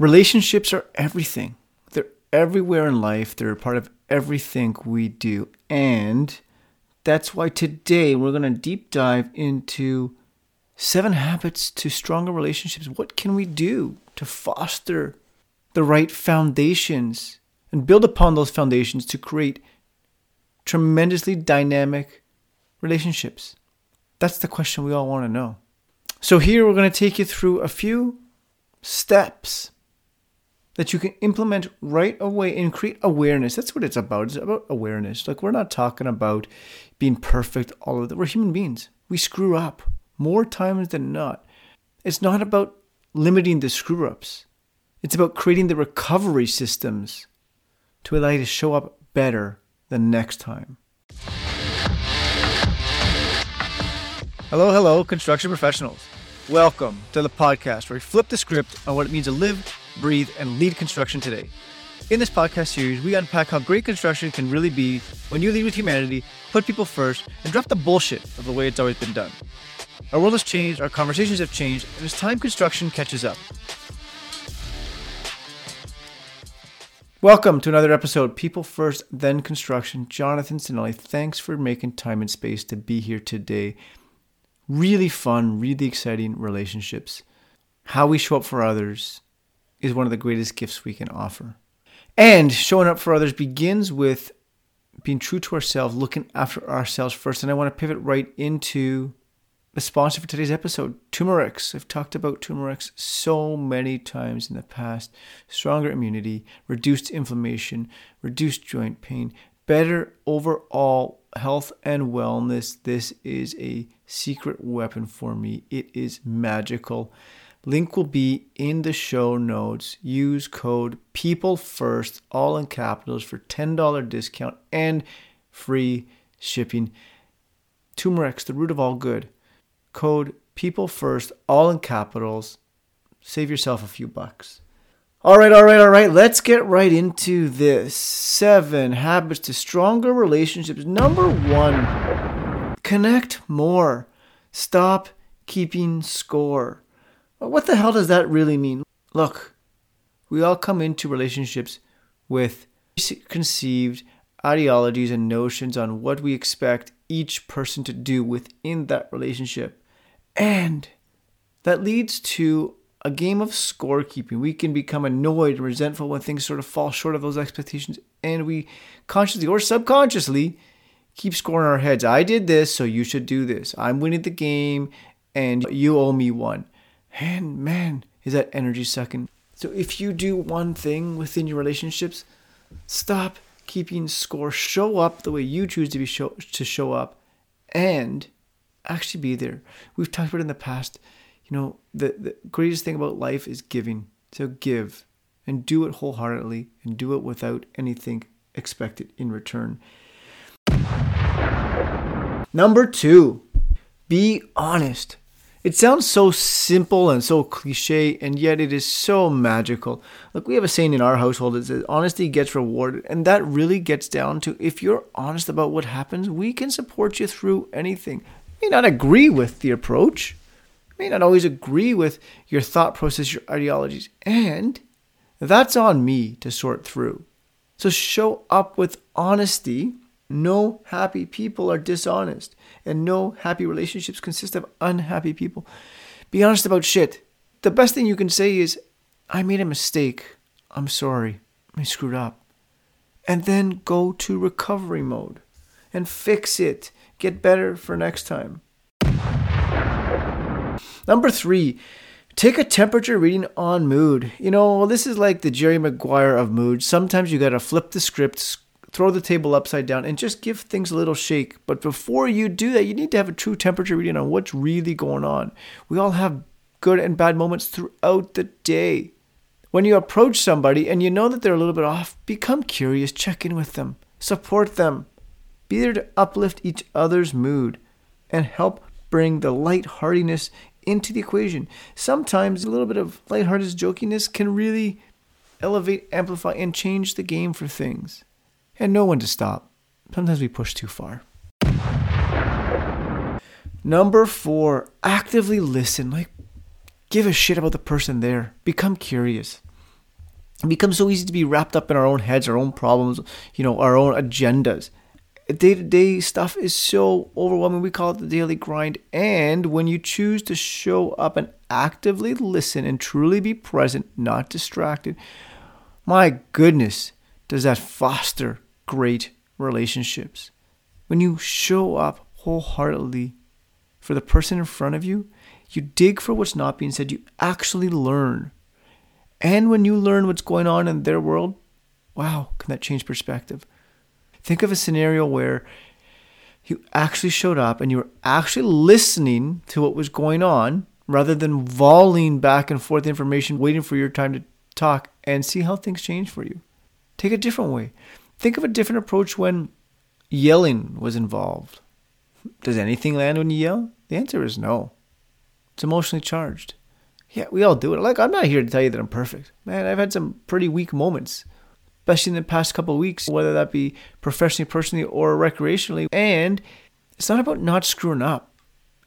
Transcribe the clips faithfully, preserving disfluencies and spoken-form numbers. Relationships are everything. They're everywhere in life. They're a part of everything we do. And that's why today we're going to deep dive into seven habits to stronger relationships. What can we do to foster the right foundations and build upon those foundations to create tremendously dynamic relationships? That's the question we all want to know. So here we're going to take you through a few steps that you can implement right away and create awareness. That's what it's about. It's about awareness. Like, we're not talking about being perfect all of that. We're human beings. We screw up more times than not. It's not about limiting the screw-ups. It's about creating the recovery systems to allow you to show up better the next time. Hello, hello, construction professionals. Welcome to the podcast where we flip the script on what it means to live, breathe, and lead construction today. In this podcast series, we unpack how great construction can really be when you lead with humanity, put people first, and drop the bullshit of the way it's always been done. Our world has changed, our conversations have changed, and it's time construction catches up. Welcome to another episode, People First, Then Construction. Jonathan Cinelli, thanks for making time and space to be here today. Really fun, really exciting relationships. How we show up for others is one of the greatest gifts we can offer. And showing up for others begins with being true to ourselves, looking after ourselves first. And I want to pivot right into the sponsor for today's episode, Turmerix. I've talked about Turmerix so many times in the past. Stronger immunity, reduced inflammation, reduced joint pain, better overall health and wellness. This is a secret weapon for me. It is magical. Link will be in the show notes. Use code PeopleFirst, all in capitals, for ten dollars discount and free shipping. Turmerix, the root of all good. Code PeopleFirst, all in capitals. Save yourself a few bucks. All right, all right, all right. Let's get right into this. Seven habits to stronger relationships. Number one, connect more. Stop keeping score. What the hell does that really mean? Look, we all come into relationships with preconceived ideologies and notions on what we expect each person to do within that relationship. And that leads to a game of scorekeeping. We can become annoyed and resentful when things sort of fall short of those expectations, and we consciously or subconsciously keep score in our heads. I did this, so you should do this. I'm winning the game, and you owe me one. And man, is that energy sucking. So if you do one thing within your relationships, stop keeping score. Show up the way you choose to be show, to show up, and actually be there. We've talked about it in the past. You know, the, the greatest thing about life is giving. So give and do it wholeheartedly and do it without anything expected in return. Number two, be honest. It sounds so simple and so cliche, and yet it is so magical. Look, we have a saying in our household that says, honesty gets rewarded. And that really gets down to, if you're honest about what happens, we can support you through anything. You may not agree with the approach. May not always agree with your thought process, your ideologies, and that's on me to sort through. So show up with honesty. No happy people are dishonest, and no happy relationships consist of unhappy people. Be honest about shit. The best thing you can say is, I made a mistake. I'm sorry. I screwed up. And then go to recovery mode and fix it. Get better for next time. Number three, take a temperature reading on mood. You know, this is like the Jerry Maguire of mood. Sometimes you got to flip the script, throw the table upside down, and just give things a little shake. But before you do that, you need to have a true temperature reading on what's really going on. We all have good and bad moments throughout the day. When you approach somebody and you know that they're a little bit off, become curious, check in with them, support them. Be there to uplift each other's mood and help bring the lightheartedness into the equation. Sometimes a little bit of lighthearted jokiness can really elevate, amplify, and change the game for things. And know when to stop. Sometimes we push too far. Number four, actively listen. Like, give a shit about the person there. Become curious. It becomes so easy to be wrapped up in our own heads, our own problems, you know, our own agendas. Day-to-day stuff is so overwhelming. We call it the daily grind. And when you choose to show up and actively listen and truly be present, not distracted, my goodness, does that foster great relationships. When you show up wholeheartedly for the person in front of you, you dig for what's not being said, you actually learn. And when you learn what's going on in their world, wow, can that change perspective? Think of a scenario where you actually showed up and you were actually listening to what was going on rather than volleying back and forth information, waiting for your time to talk, and see how things change for you. Take a different way. Think of a different approach when yelling was involved. Does anything land when you yell? The answer is no. It's emotionally charged. Yeah, we all do it. Like, I'm not here to tell you that I'm perfect. Man, I've had some pretty weak moments, especially in the past couple of weeks, whether that be professionally, personally, or recreationally. And it's not about not screwing up.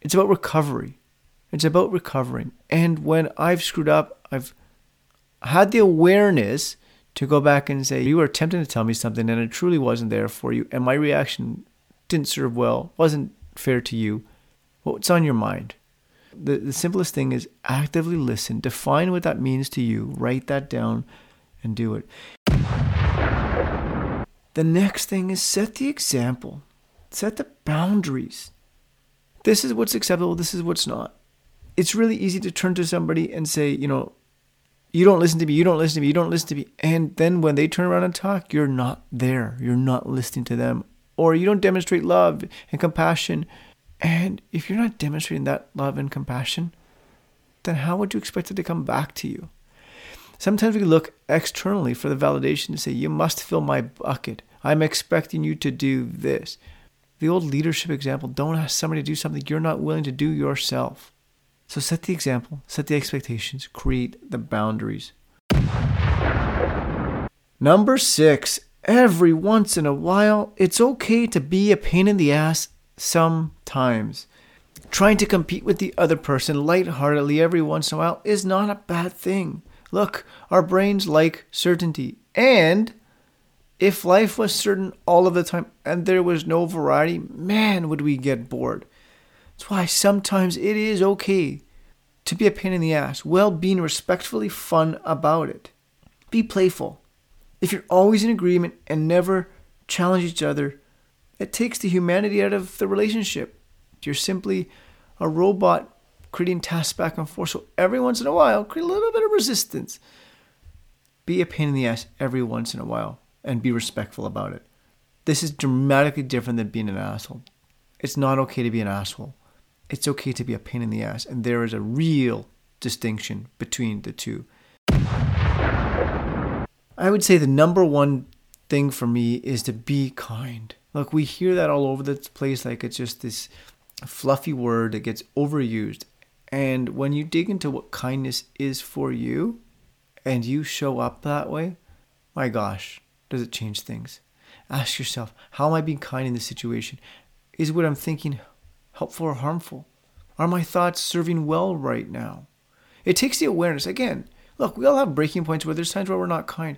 It's about recovery. It's about recovering. And when I've screwed up, I've had the awareness to go back and say, you were attempting to tell me something and it truly wasn't there for you. And my reaction didn't serve well, wasn't fair to you. What's on your mind? The, the simplest thing is actively listen. Define what that means to you. Write that down and do it. The next thing is set the example. Set the boundaries. This is what's acceptable. This is what's not. It's really easy to turn to somebody and say, you know, you don't listen to me, you don't listen to me, you don't listen to me. And then when they turn around and talk, you're not there. You're not listening to them. Or you don't demonstrate love and compassion. And if you're not demonstrating that love and compassion, then how would you expect it to come back to you? Sometimes we look externally for the validation to say, you must fill my bucket. I'm expecting you to do this. The old leadership example, don't ask somebody to do something you're not willing to do yourself. So set the example, set the expectations, create the boundaries. Number six, every once in a while, it's okay to be a pain in the ass sometimes. Trying to compete with the other person lightheartedly every once in a while is not a bad thing. Look, our brains like certainty. And if life was certain all of the time and there was no variety, man, would we get bored. That's why sometimes it is okay to be a pain in the ass while being respectfully fun about it. Be playful. If you're always in agreement and never challenge each other, it takes the humanity out of the relationship. You're simply a robot creating tasks back and forth. So every once in a while, create a little bit of resistance. Be a pain in the ass every once in a while and be respectful about it. This is dramatically different than being an asshole. It's not okay to be an asshole. It's okay to be a pain in the ass. And there is a real distinction between the two. I would say the number one thing for me is to be kind. Look, we hear that all over the place like it's just this fluffy word that gets overused. And when you dig into what kindness is for you and you show up that way, my gosh, does it change things? Ask yourself, how am I being kind in this situation? Is what I'm thinking helpful or harmful? Are my thoughts serving well right now? It takes the awareness. Again, look, we all have breaking points where there's times where we're not kind.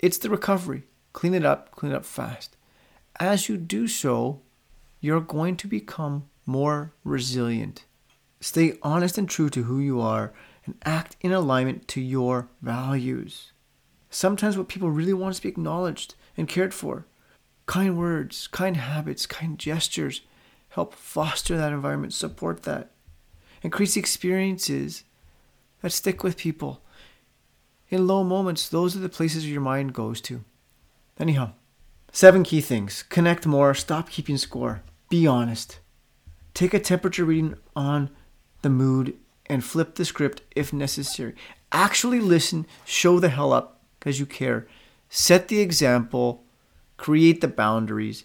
It's the recovery. Clean it up, clean it up fast. As you do so, you're going to become more resilient. Stay honest and true to who you are and act in alignment to your values. Sometimes what people really want is to be acknowledged and cared for. Kind words, kind habits, kind gestures help foster that environment, support that, and create experiences that stick with people. In low moments, those are the places your mind goes to. Anyhow, seven key things. Connect more. Stop keeping score. Be honest. Take a temperature reading on the mood and flip the script if necessary. Actually listen. Show the hell up because you care. Set the example. Create the boundaries.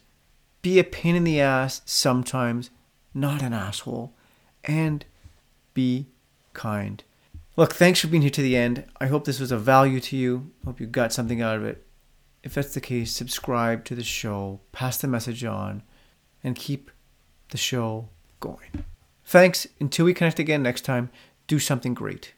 Be a pain in the ass sometimes. Not an asshole. And be kind. Look, thanks for being here to the end. I hope this was of value to you. Hope you got something out of it. If that's the case, subscribe to the show, pass the message on, and keep the show going. Thanks. Until we connect again next time, do something great.